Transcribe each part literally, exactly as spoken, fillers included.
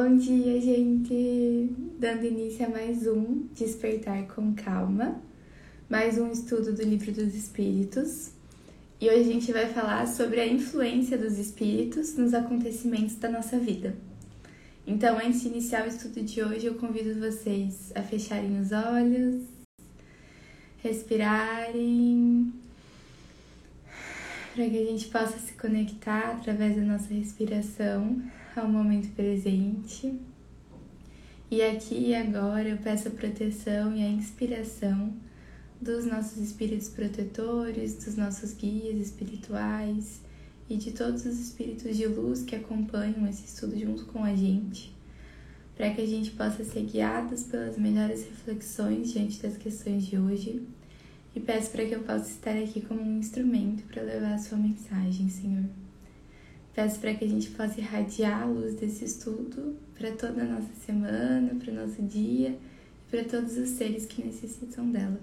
Bom dia, gente! Dando início a mais um Despertar com Calma, mais um estudo do Livro dos Espíritos. E hoje a gente vai falar sobre a influência dos espíritos nos acontecimentos da nossa vida. Então, antes de iniciar o estudo de hoje, eu convido vocês a fecharem os olhos, respirarem, para que a gente possa se conectar através da nossa respiração ao momento presente. E aqui e agora eu peço a proteção e a inspiração dos nossos espíritos protetores, dos nossos guias espirituais e de todos os espíritos de luz que acompanham esse estudo junto com a gente, para que a gente possa ser guiadas pelas melhores reflexões diante das questões de hoje. E peço para que eu possa estar aqui como um instrumento para levar a sua mensagem, Senhor. Peço para que a gente possa irradiar a luz desse estudo para toda a nossa semana, para o nosso dia e para todos os seres que necessitam dela.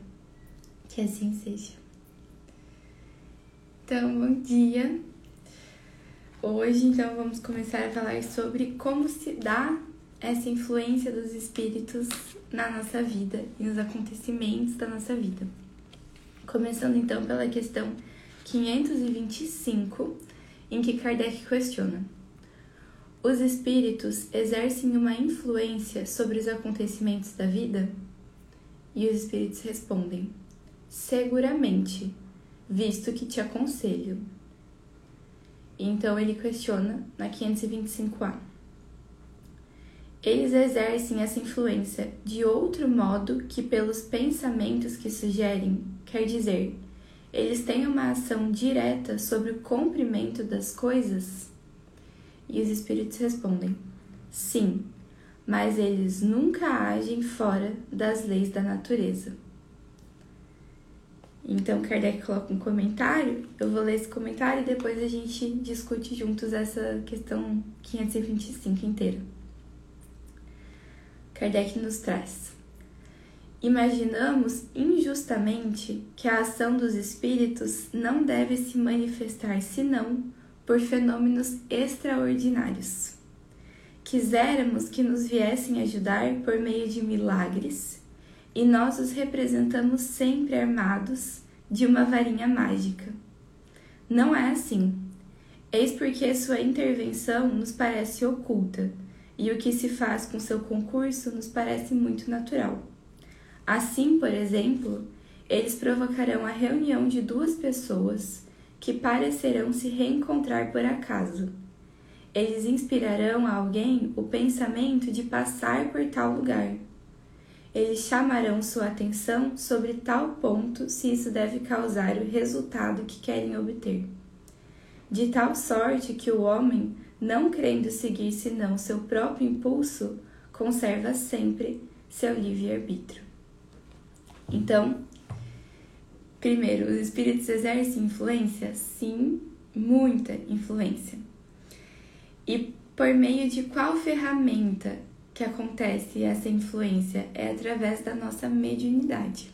Que assim seja. Então, bom dia! Hoje, então, vamos começar a falar sobre como se dá essa influência dos espíritos na nossa vida e nos acontecimentos da nossa vida. Começando então pela questão quinhentos e vinte e cinco, em que Kardec questiona: os espíritos exercem uma influência sobre os acontecimentos da vida? E os espíritos respondem: seguramente, visto que te aconselho. Então ele questiona na quinhentos e vinte e cinco A: eles exercem essa influência de outro modo que pelos pensamentos que sugerem, quer dizer, eles têm uma ação direta sobre o cumprimento das coisas? E os espíritos respondem: sim, mas eles nunca agem fora das leis da natureza. Então Kardec coloca um comentário, eu vou ler esse comentário e depois a gente discute juntos essa questão quinhentos e vinte e cinco inteira. Kardec nos traz: imaginamos injustamente que a ação dos espíritos não deve se manifestar senão por fenômenos extraordinários. Quiséramos que nos viessem ajudar por meio de milagres, e nós os representamos sempre armados de uma varinha mágica. Não é assim. Eis porque sua intervenção nos parece oculta, e o que se faz com seu concurso nos parece muito natural. Assim, por exemplo, eles provocarão a reunião de duas pessoas que parecerão se reencontrar por acaso. Eles inspirarão a alguém o pensamento de passar por tal lugar. Eles chamarão sua atenção sobre tal ponto se isso deve causar o resultado que querem obter. De tal sorte que o homem, não crendo seguir senão seu próprio impulso, conserva sempre seu livre-arbítrio. Então, primeiro, os espíritos exercem influência? Sim, muita influência. E por meio de qual ferramenta que acontece essa influência? É através da nossa mediunidade.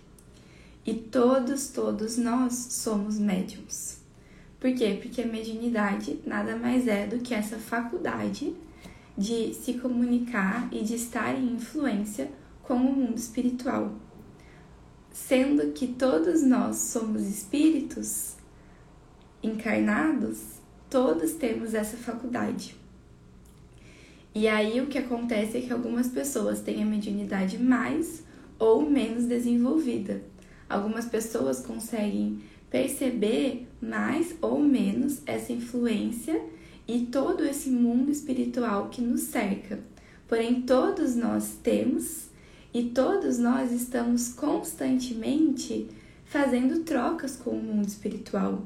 E todos, todos nós somos médiums. Por quê? Porque a mediunidade nada mais é do que essa faculdade de se comunicar e de estar em influência com o mundo espiritual. Sendo que todos nós somos espíritos encarnados, todos temos essa faculdade. E aí o que acontece é que algumas pessoas têm a mediunidade mais ou menos desenvolvida. Algumas pessoas conseguem perceber mais ou menos essa influência e todo esse mundo espiritual que nos cerca. Porém, todos nós temos e todos nós estamos constantemente fazendo trocas com o mundo espiritual.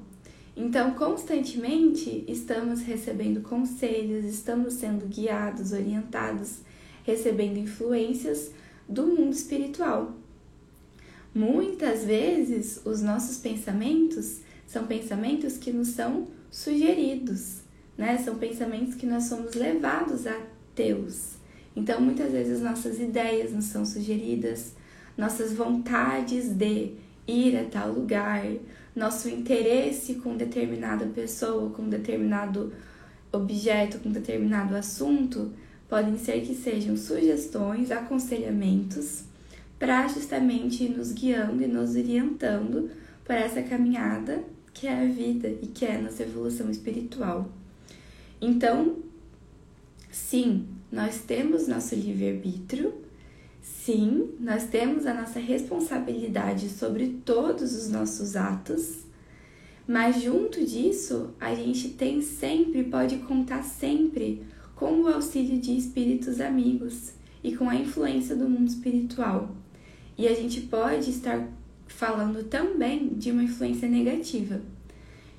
Então, constantemente estamos recebendo conselhos, estamos sendo guiados, orientados, recebendo influências do mundo espiritual. Muitas vezes, os nossos pensamentos são pensamentos que nos são sugeridos, né? São pensamentos que nós somos levados a tê-los. Então, muitas vezes, nossas ideias nos são sugeridas, nossas vontades de ir a tal lugar, nosso interesse com determinada pessoa, com determinado objeto, com determinado assunto, Podem ser que sejam sugestões, aconselhamentos, para justamente ir nos guiando e nos orientando por essa caminhada que é a vida e que é a nossa evolução espiritual. Então, sim, nós temos nosso livre-arbítrio, sim, nós temos a nossa responsabilidade sobre todos os nossos atos, mas junto disso, a gente tem sempre, pode contar sempre com o auxílio de espíritos amigos e com a influência do mundo espiritual. E a gente pode estar falando também de uma influência negativa.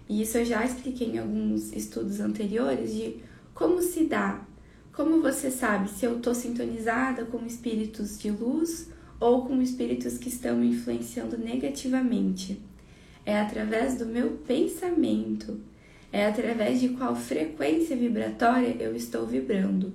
E isso eu já expliquei em alguns estudos anteriores de como se dá, como você sabe se eu estou sintonizada com espíritos de luz ou com espíritos que estão me influenciando negativamente. É através do meu pensamento, é através de qual frequência vibratória eu estou vibrando.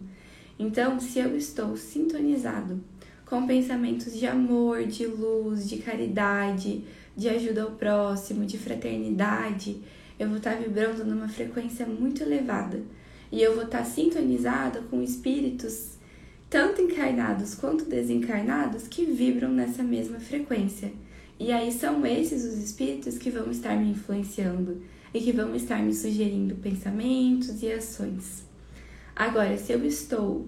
Então, se eu estou sintonizado com pensamentos de amor, de luz, de caridade, de ajuda ao próximo, de fraternidade, eu vou estar vibrando numa frequência muito elevada. E eu vou estar sintonizada com espíritos, tanto encarnados quanto desencarnados, que vibram nessa mesma frequência. E aí são esses os espíritos que vão estar me influenciando e que vão estar me sugerindo pensamentos e ações. Agora, se eu estou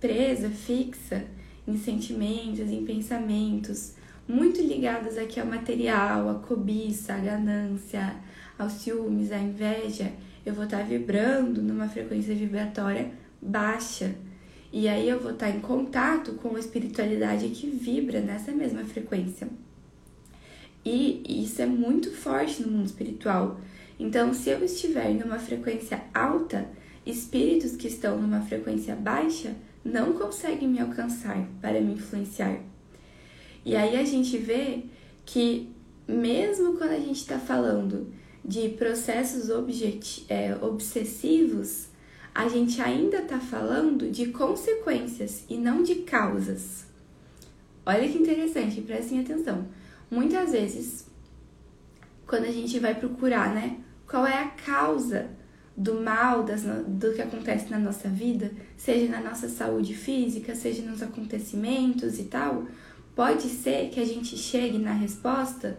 presa, fixa em sentimentos, em pensamentos, muito ligados aqui ao material, à cobiça, à ganância, aos ciúmes, à inveja, eu vou estar vibrando numa frequência vibratória baixa. E aí eu vou estar em contato com a espiritualidade que vibra nessa mesma frequência. E isso é muito forte no mundo espiritual. Então, se eu estiver numa frequência alta, espíritos que estão numa frequência baixa não conseguem me alcançar para me influenciar. E aí a gente vê que mesmo quando a gente está falando de processos objet- é, obsessivos, a gente ainda está falando de consequências e não de causas. Olha que interessante, prestem atenção. Muitas vezes, quando a gente vai procurar, né, qual é a causa do mal, das, do que acontece na nossa vida, seja na nossa saúde física, seja nos acontecimentos e tal, pode ser que a gente chegue na resposta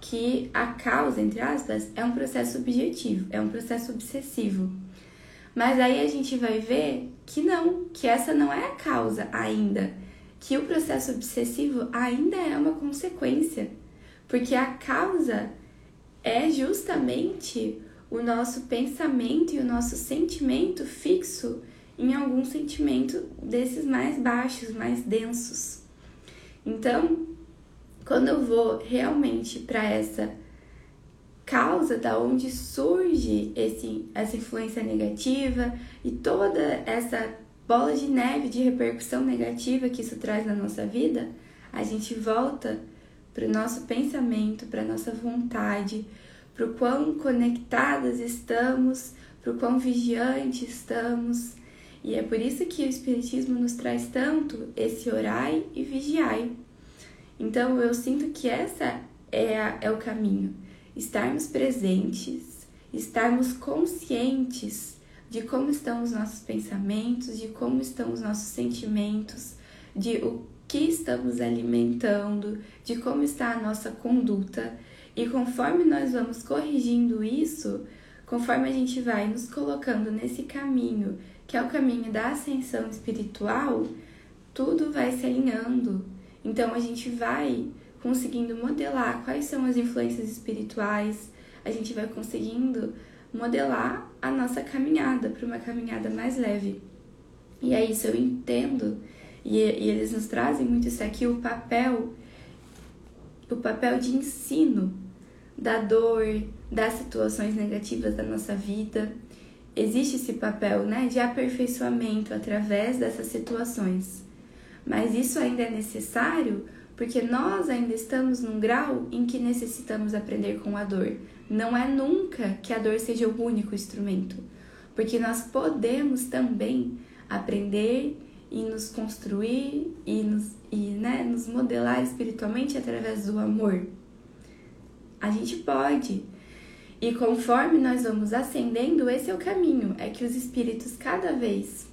que a causa, entre aspas, é um processo objetivo, é um processo obsessivo. Mas aí a gente vai ver que não, que essa não é a causa ainda, que o processo obsessivo ainda é uma consequência, porque a causa é justamente o nosso pensamento e o nosso sentimento fixo em algum sentimento desses mais baixos, mais densos. Então, quando eu vou realmente para essa causa da onde surge esse, essa influência negativa e toda essa bola de neve de repercussão negativa que isso traz na nossa vida, a gente volta para o nosso pensamento, para a nossa vontade, para o quão conectadas estamos, para o quão vigiantes estamos. E é por isso que o Espiritismo nos traz tanto esse orai e vigiai. Então, eu sinto que essa é, a, é o caminho. Estarmos presentes, estarmos conscientes de como estão os nossos pensamentos, de como estão os nossos sentimentos, de o que estamos alimentando, de como está a nossa conduta. E conforme nós vamos corrigindo isso, conforme a gente vai nos colocando nesse caminho, que é o caminho da ascensão espiritual, tudo vai se alinhando. Então, a gente vai conseguindo modelar quais são as influências espirituais, a gente vai conseguindo modelar a nossa caminhada para uma caminhada mais leve. E é isso, eu entendo, e, e eles nos trazem muito isso aqui, o papel, o papel de ensino da dor, das situações negativas da nossa vida. Existe esse papel, né, de aperfeiçoamento através dessas situações. Mas isso ainda é necessário porque nós ainda estamos num grau em que necessitamos aprender com a dor. Não é nunca que a dor seja o único instrumento, porque nós podemos também aprender e nos construir e nos, e, né, nos modelar espiritualmente através do amor. A gente pode. E conforme nós vamos ascendendo, esse é o caminho, é que os espíritos cada vez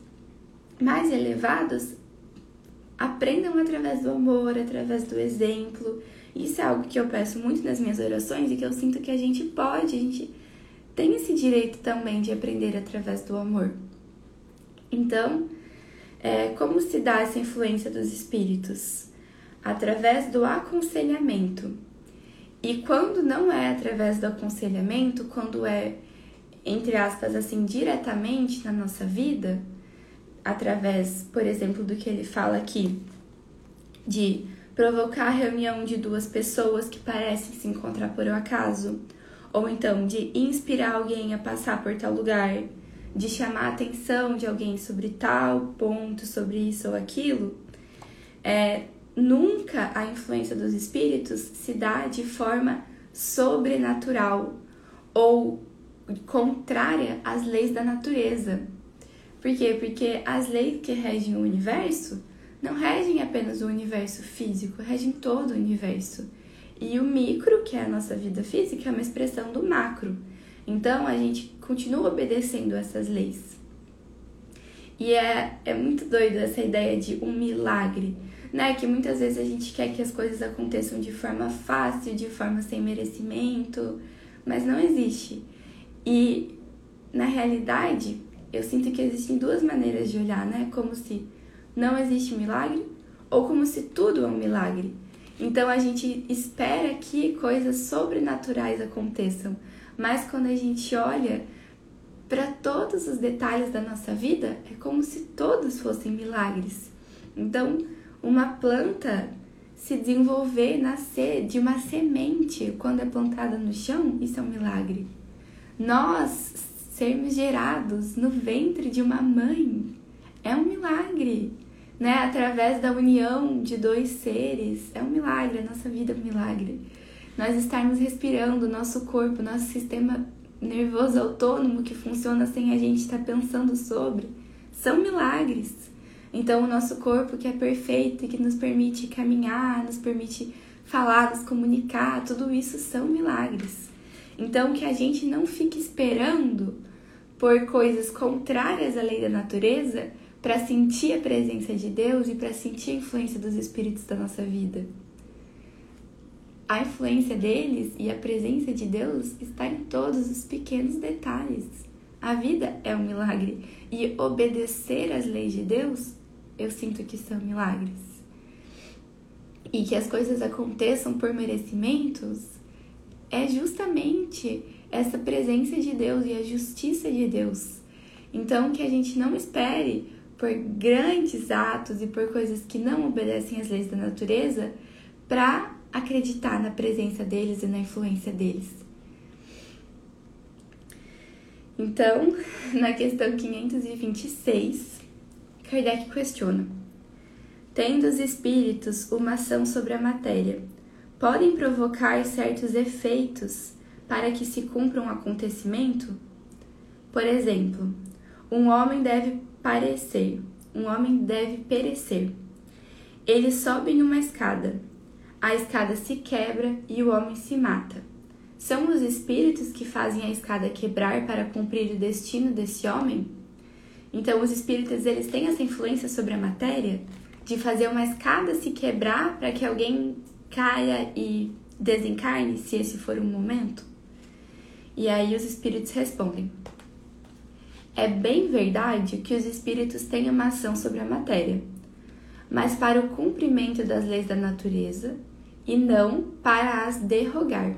mais elevados aprendam através do amor, através do exemplo. Isso é algo que eu peço muito nas minhas orações e que eu sinto que a gente pode, a gente tem esse direito também de aprender através do amor. Então, é, como se dá essa influência dos espíritos? Através do aconselhamento. E quando não é através do aconselhamento, quando é, entre aspas, assim, diretamente na nossa vida, através, por exemplo, do que ele fala aqui, de provocar a reunião de duas pessoas que parecem se encontrar por um acaso, ou então de inspirar alguém a passar por tal lugar, de chamar a atenção de alguém sobre tal ponto, sobre isso ou aquilo, é, nunca a influência dos espíritos se dá de forma sobrenatural ou contrária às leis da natureza. Por quê? Porque as leis que regem o universo não regem apenas o universo físico, regem todo o universo. E o micro, que é a nossa vida física, é uma expressão do macro. Então, a gente continua obedecendo essas leis. E é, é muito doido essa ideia de um milagre, né? Que muitas vezes a gente quer que as coisas aconteçam de forma fácil, de forma sem merecimento, mas não existe. E, na realidade, eu sinto que existem duas maneiras de olhar, né? Como se não existe milagre ou como se tudo é um milagre. Então, a gente espera que coisas sobrenaturais aconteçam, mas quando a gente olha para todos os detalhes da nossa vida, é como se todos fossem milagres. Então, uma planta se desenvolver, nascer de uma semente, quando é plantada no chão, isso é um milagre. Nós sermos gerados no ventre de uma mãe é um milagre, né? Através da união de dois seres é um milagre, a nossa vida é um milagre. Nós estarmos respirando, nosso corpo, nosso sistema nervoso autônomo que funciona sem a gente estar pensando sobre, são milagres. Então, o nosso corpo, que é perfeito e que nos permite caminhar, nos permite falar, nos comunicar, tudo isso são milagres. Então, que a gente não fique esperando por coisas contrárias à lei da natureza para sentir a presença de Deus e para sentir a influência dos espíritos da nossa vida. A influência deles e a presença de Deus está em todos os pequenos detalhes. A vida é um milagre e obedecer às leis de Deus, eu sinto que são milagres. E que as coisas aconteçam por merecimentos é justamente essa presença de Deus e a justiça de Deus. Então, que a gente não espere por grandes atos e por coisas que não obedecem às leis da natureza para acreditar na presença deles e na influência deles. Então, na questão quinhentos e vinte e seis, Kardec questiona: tendo os espíritos uma ação sobre a matéria, podem provocar certos efeitos para que se cumpra um acontecimento? Por exemplo, um homem deve parecer, um homem deve perecer. Ele sobe em uma escada, a escada se quebra e o homem se mata. São os espíritos que fazem a escada quebrar para cumprir o destino desse homem? Então, os espíritos, eles têm essa influência sobre a matéria de fazer uma escada se quebrar para que alguém caia e desencarne, se esse for o momento? E aí os espíritos respondem: é bem verdade que os espíritos têm uma ação sobre a matéria, mas para o cumprimento das leis da natureza e não para as derrogar,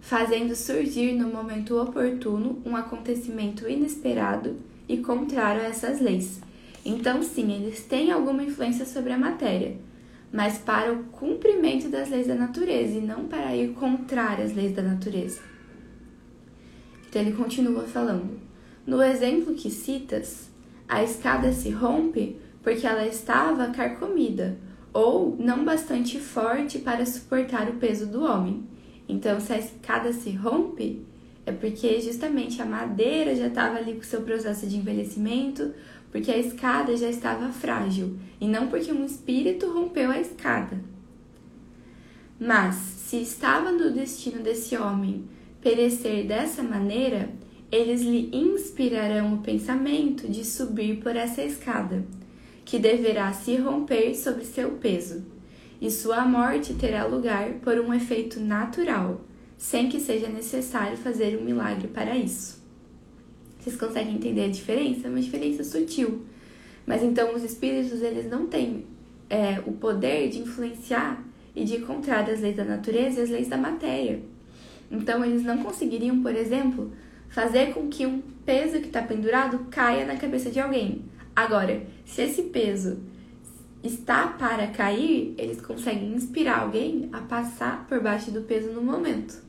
fazendo surgir no momento oportuno um acontecimento inesperado e contrário a essas leis. Então, sim, eles têm alguma influência sobre a matéria, mas para o cumprimento das leis da natureza e não para ir contrário às leis da natureza. Então, ele continua falando: no exemplo que citas, a escada se rompe porque ela estava carcomida ou não bastante forte para suportar o peso do homem. Então, se a escada se rompe, é porque justamente a madeira já estava ali com o seu processo de envelhecimento, porque a escada já estava frágil, e não porque um espírito rompeu a escada. Mas, se estava no destino desse homem perecer dessa maneira, eles lhe inspirarão o pensamento de subir por essa escada, que deverá se romper sob seu peso, e sua morte terá lugar por um efeito natural, sem que seja necessário fazer um milagre para isso. Vocês conseguem entender a diferença? É uma diferença sutil. Mas então os espíritos, eles não têm é, o poder de influenciar e de contrar as leis da natureza e as leis da matéria. Então eles não conseguiriam, por exemplo, fazer com que um peso que está pendurado caia na cabeça de alguém. Agora, se esse peso está para cair, eles conseguem inspirar alguém a passar por baixo do peso no momento,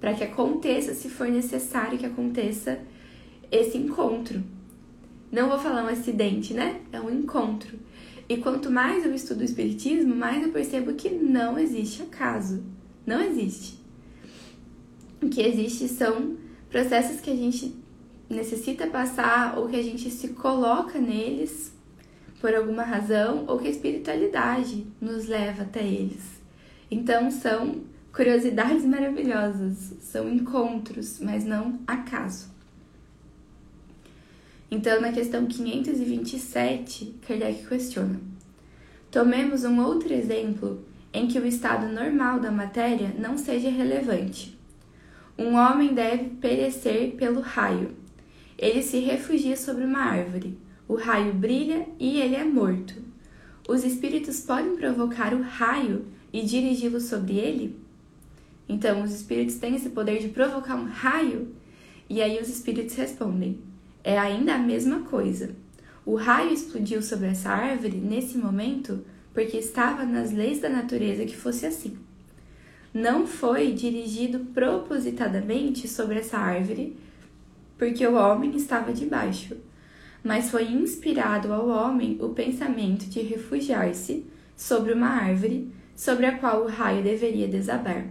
para que aconteça, se for necessário que aconteça, esse encontro. Não vou falar um acidente, né? É um encontro. E quanto mais eu estudo o Espiritismo, mais eu percebo que não existe acaso. Não existe. O que existe são processos que a gente necessita passar, ou que a gente se coloca neles por alguma razão, ou que a espiritualidade nos leva até eles. Então são curiosidades maravilhosas, são encontros, mas não acaso. Então, na questão quinhentos e vinte e sete, Kardec questiona: tomemos um outro exemplo em que o estado normal da matéria não seja relevante. Um homem deve perecer pelo raio. Ele se refugia sobre uma árvore. O raio brilha e ele é morto. Os espíritos podem provocar o raio e dirigi-lo sobre ele? Então, os espíritos têm esse poder de provocar um raio? E aí os espíritos respondem: é ainda a mesma coisa. O raio explodiu sobre essa árvore nesse momento porque estava nas leis da natureza que fosse assim. Não foi dirigido propositadamente sobre essa árvore porque o homem estava debaixo, mas foi inspirado ao homem o pensamento de refugiar-se sobre uma árvore sobre a qual o raio deveria desabar.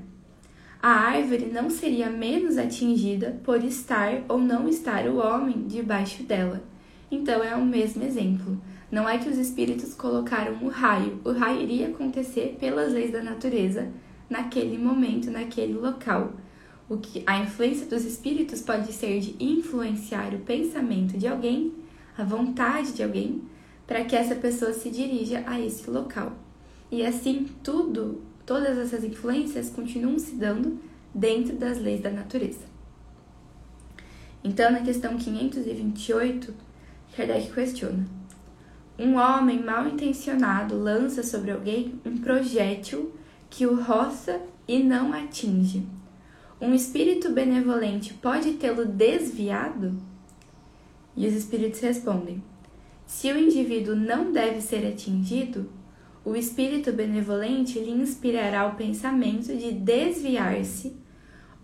A árvore não seria menos atingida por estar ou não estar o homem debaixo dela. Então é o mesmo exemplo. Não é que os espíritos colocaram o raio. O raio iria acontecer pelas leis da natureza, naquele momento, naquele local. O que, a influência dos espíritos pode ser de influenciar o pensamento de alguém, a vontade de alguém, para que essa pessoa se dirija a esse local. E assim tudo... Todas essas influências continuam se dando dentro das leis da natureza. Então, na questão quinhentos e vinte e oito, Kardec questiona: um homem mal intencionado lança sobre alguém um projétil que o roça e não atinge. Um espírito benevolente pode tê-lo desviado? E os espíritos respondem: se o indivíduo não deve ser atingido, o espírito benevolente lhe inspirará o pensamento de desviar-se,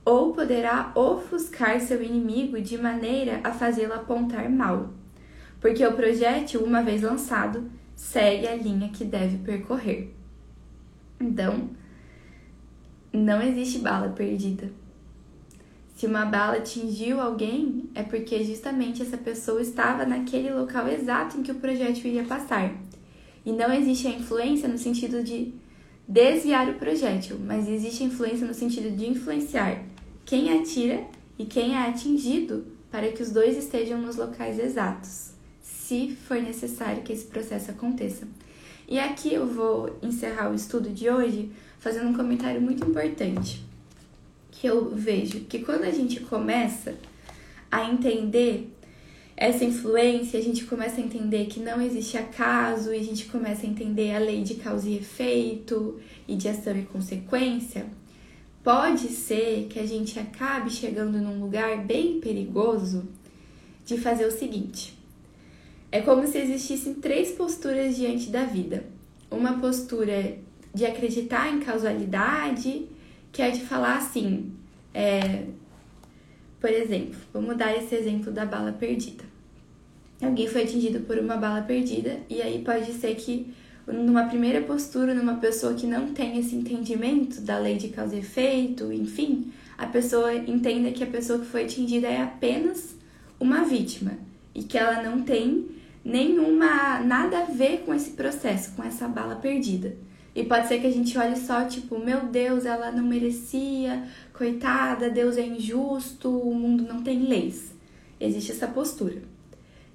ou poderá ofuscar seu inimigo de maneira a fazê-lo apontar mal, porque o projétil, uma vez lançado, segue a linha que deve percorrer. Então, não existe bala perdida. Se uma bala atingiu alguém, é porque justamente essa pessoa estava naquele local exato em que o projétil iria passar. E não existe a influência no sentido de desviar o projétil, mas existe a influência no sentido de influenciar quem atira e quem é atingido para que os dois estejam nos locais exatos, se for necessário que esse processo aconteça. E aqui eu vou encerrar o estudo de hoje fazendo um comentário muito importante, que eu vejo que quando a gente começa a entender essa influência, a gente começa a entender que não existe acaso, e a gente começa a entender a lei de causa e efeito, e de ação e consequência, pode ser que a gente acabe chegando num lugar bem perigoso de fazer o seguinte: é como se existissem três posturas diante da vida. Uma postura de acreditar em causalidade, que é de falar assim, é, por exemplo, vamos dar esse exemplo da bala perdida. Alguém foi atingido por uma bala perdida, e aí pode ser que, numa primeira postura, numa pessoa que não tem esse entendimento da lei de causa e efeito, enfim, a pessoa entenda que a pessoa que foi atingida é apenas uma vítima, e que ela não tem nenhuma, nada a ver com esse processo, com essa bala perdida. E pode ser que a gente olhe só, tipo, meu Deus, ela não merecia, coitada, Deus é injusto, o mundo não tem leis. existe essa postura.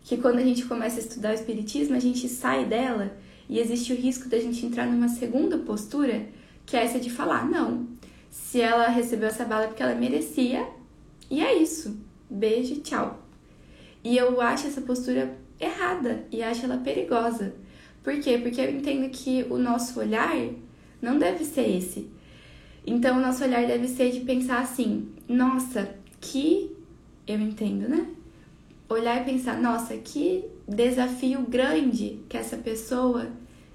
Que quando a gente começa a estudar o Espiritismo, a gente sai dela e existe o risco da gente entrar numa segunda postura, que é essa de falar, não, se ela recebeu essa bala é porque ela merecia, e é isso, beijo e tchau. E eu acho essa postura errada e acho ela perigosa. Por quê? Porque eu entendo que o nosso olhar não deve ser esse. Então, o nosso olhar deve ser de pensar assim, nossa, que... eu entendo, né? Olhar e pensar, nossa, que desafio grande que essa pessoa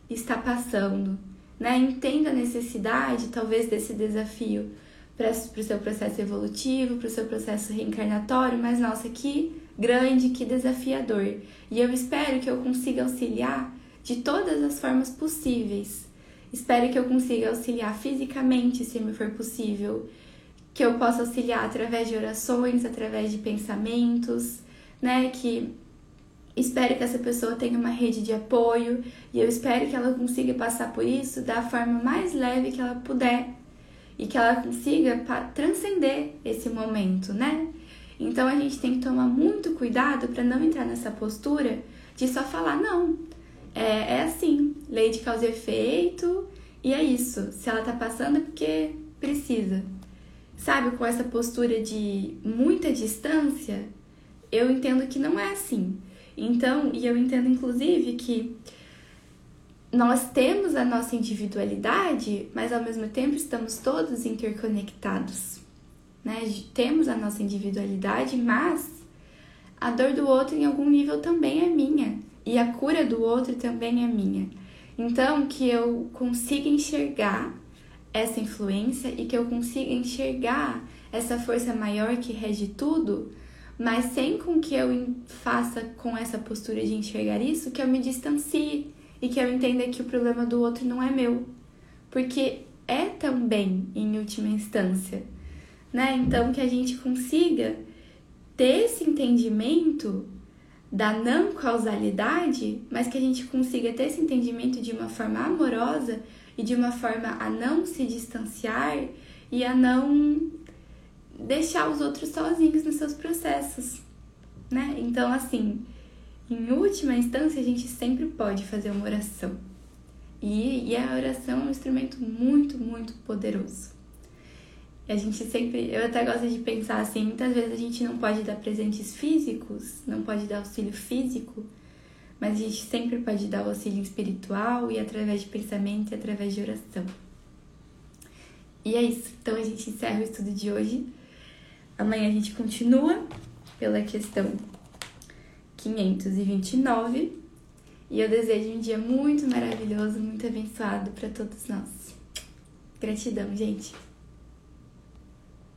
está passando, né? Entenda a necessidade, talvez, desse desafio para o seu processo evolutivo, para o seu processo reencarnatório, mas, nossa, que grande, que desafiador. E eu espero que eu consiga auxiliar de todas as formas possíveis. Espero que eu consiga auxiliar fisicamente, se me for possível, que eu possa auxiliar através de orações, através de pensamentos, né? Que espero que essa pessoa tenha uma rede de apoio e eu espero que ela consiga passar por isso da forma mais leve que ela puder e que ela consiga transcender esse momento, né? Então a gente tem que tomar muito cuidado para não entrar nessa postura de só falar, não, é, é assim, lei de causa e efeito, e é isso, se ela tá passando é porque precisa. Sabe, com essa postura de muita distância, eu entendo que não é assim. Então, e eu entendo inclusive que nós temos a nossa individualidade, mas ao mesmo tempo estamos todos interconectados, né? Temos a nossa individualidade, mas a dor do outro em algum nível também é minha e a cura do outro também é minha. Então, que eu consiga enxergar essa influência e que eu consiga enxergar essa força maior que rege tudo, mas sem com que eu faça com essa postura de enxergar isso, que eu me distancie e que eu entenda que o problema do outro não é meu, porque é também em última instância, né? Então, que a gente consiga ter esse entendimento da não causalidade, mas que a gente consiga ter esse entendimento de uma forma amorosa e de uma forma a não se distanciar e a não deixar os outros sozinhos nos seus processos, né? Então, assim, em última instância, a gente sempre pode fazer uma oração. E, e a oração é um instrumento muito, muito poderoso. A gente sempre... eu até gosto de pensar assim, muitas vezes a gente não pode dar presentes físicos, não pode dar auxílio físico, mas a gente sempre pode dar o auxílio espiritual e através de pensamento e através de oração. E é isso. Então, a gente encerra o estudo de hoje. Amanhã a gente continua pela questão quinhentos e vinte e nove. E eu desejo um dia muito maravilhoso, muito abençoado para todos nós. Gratidão, gente.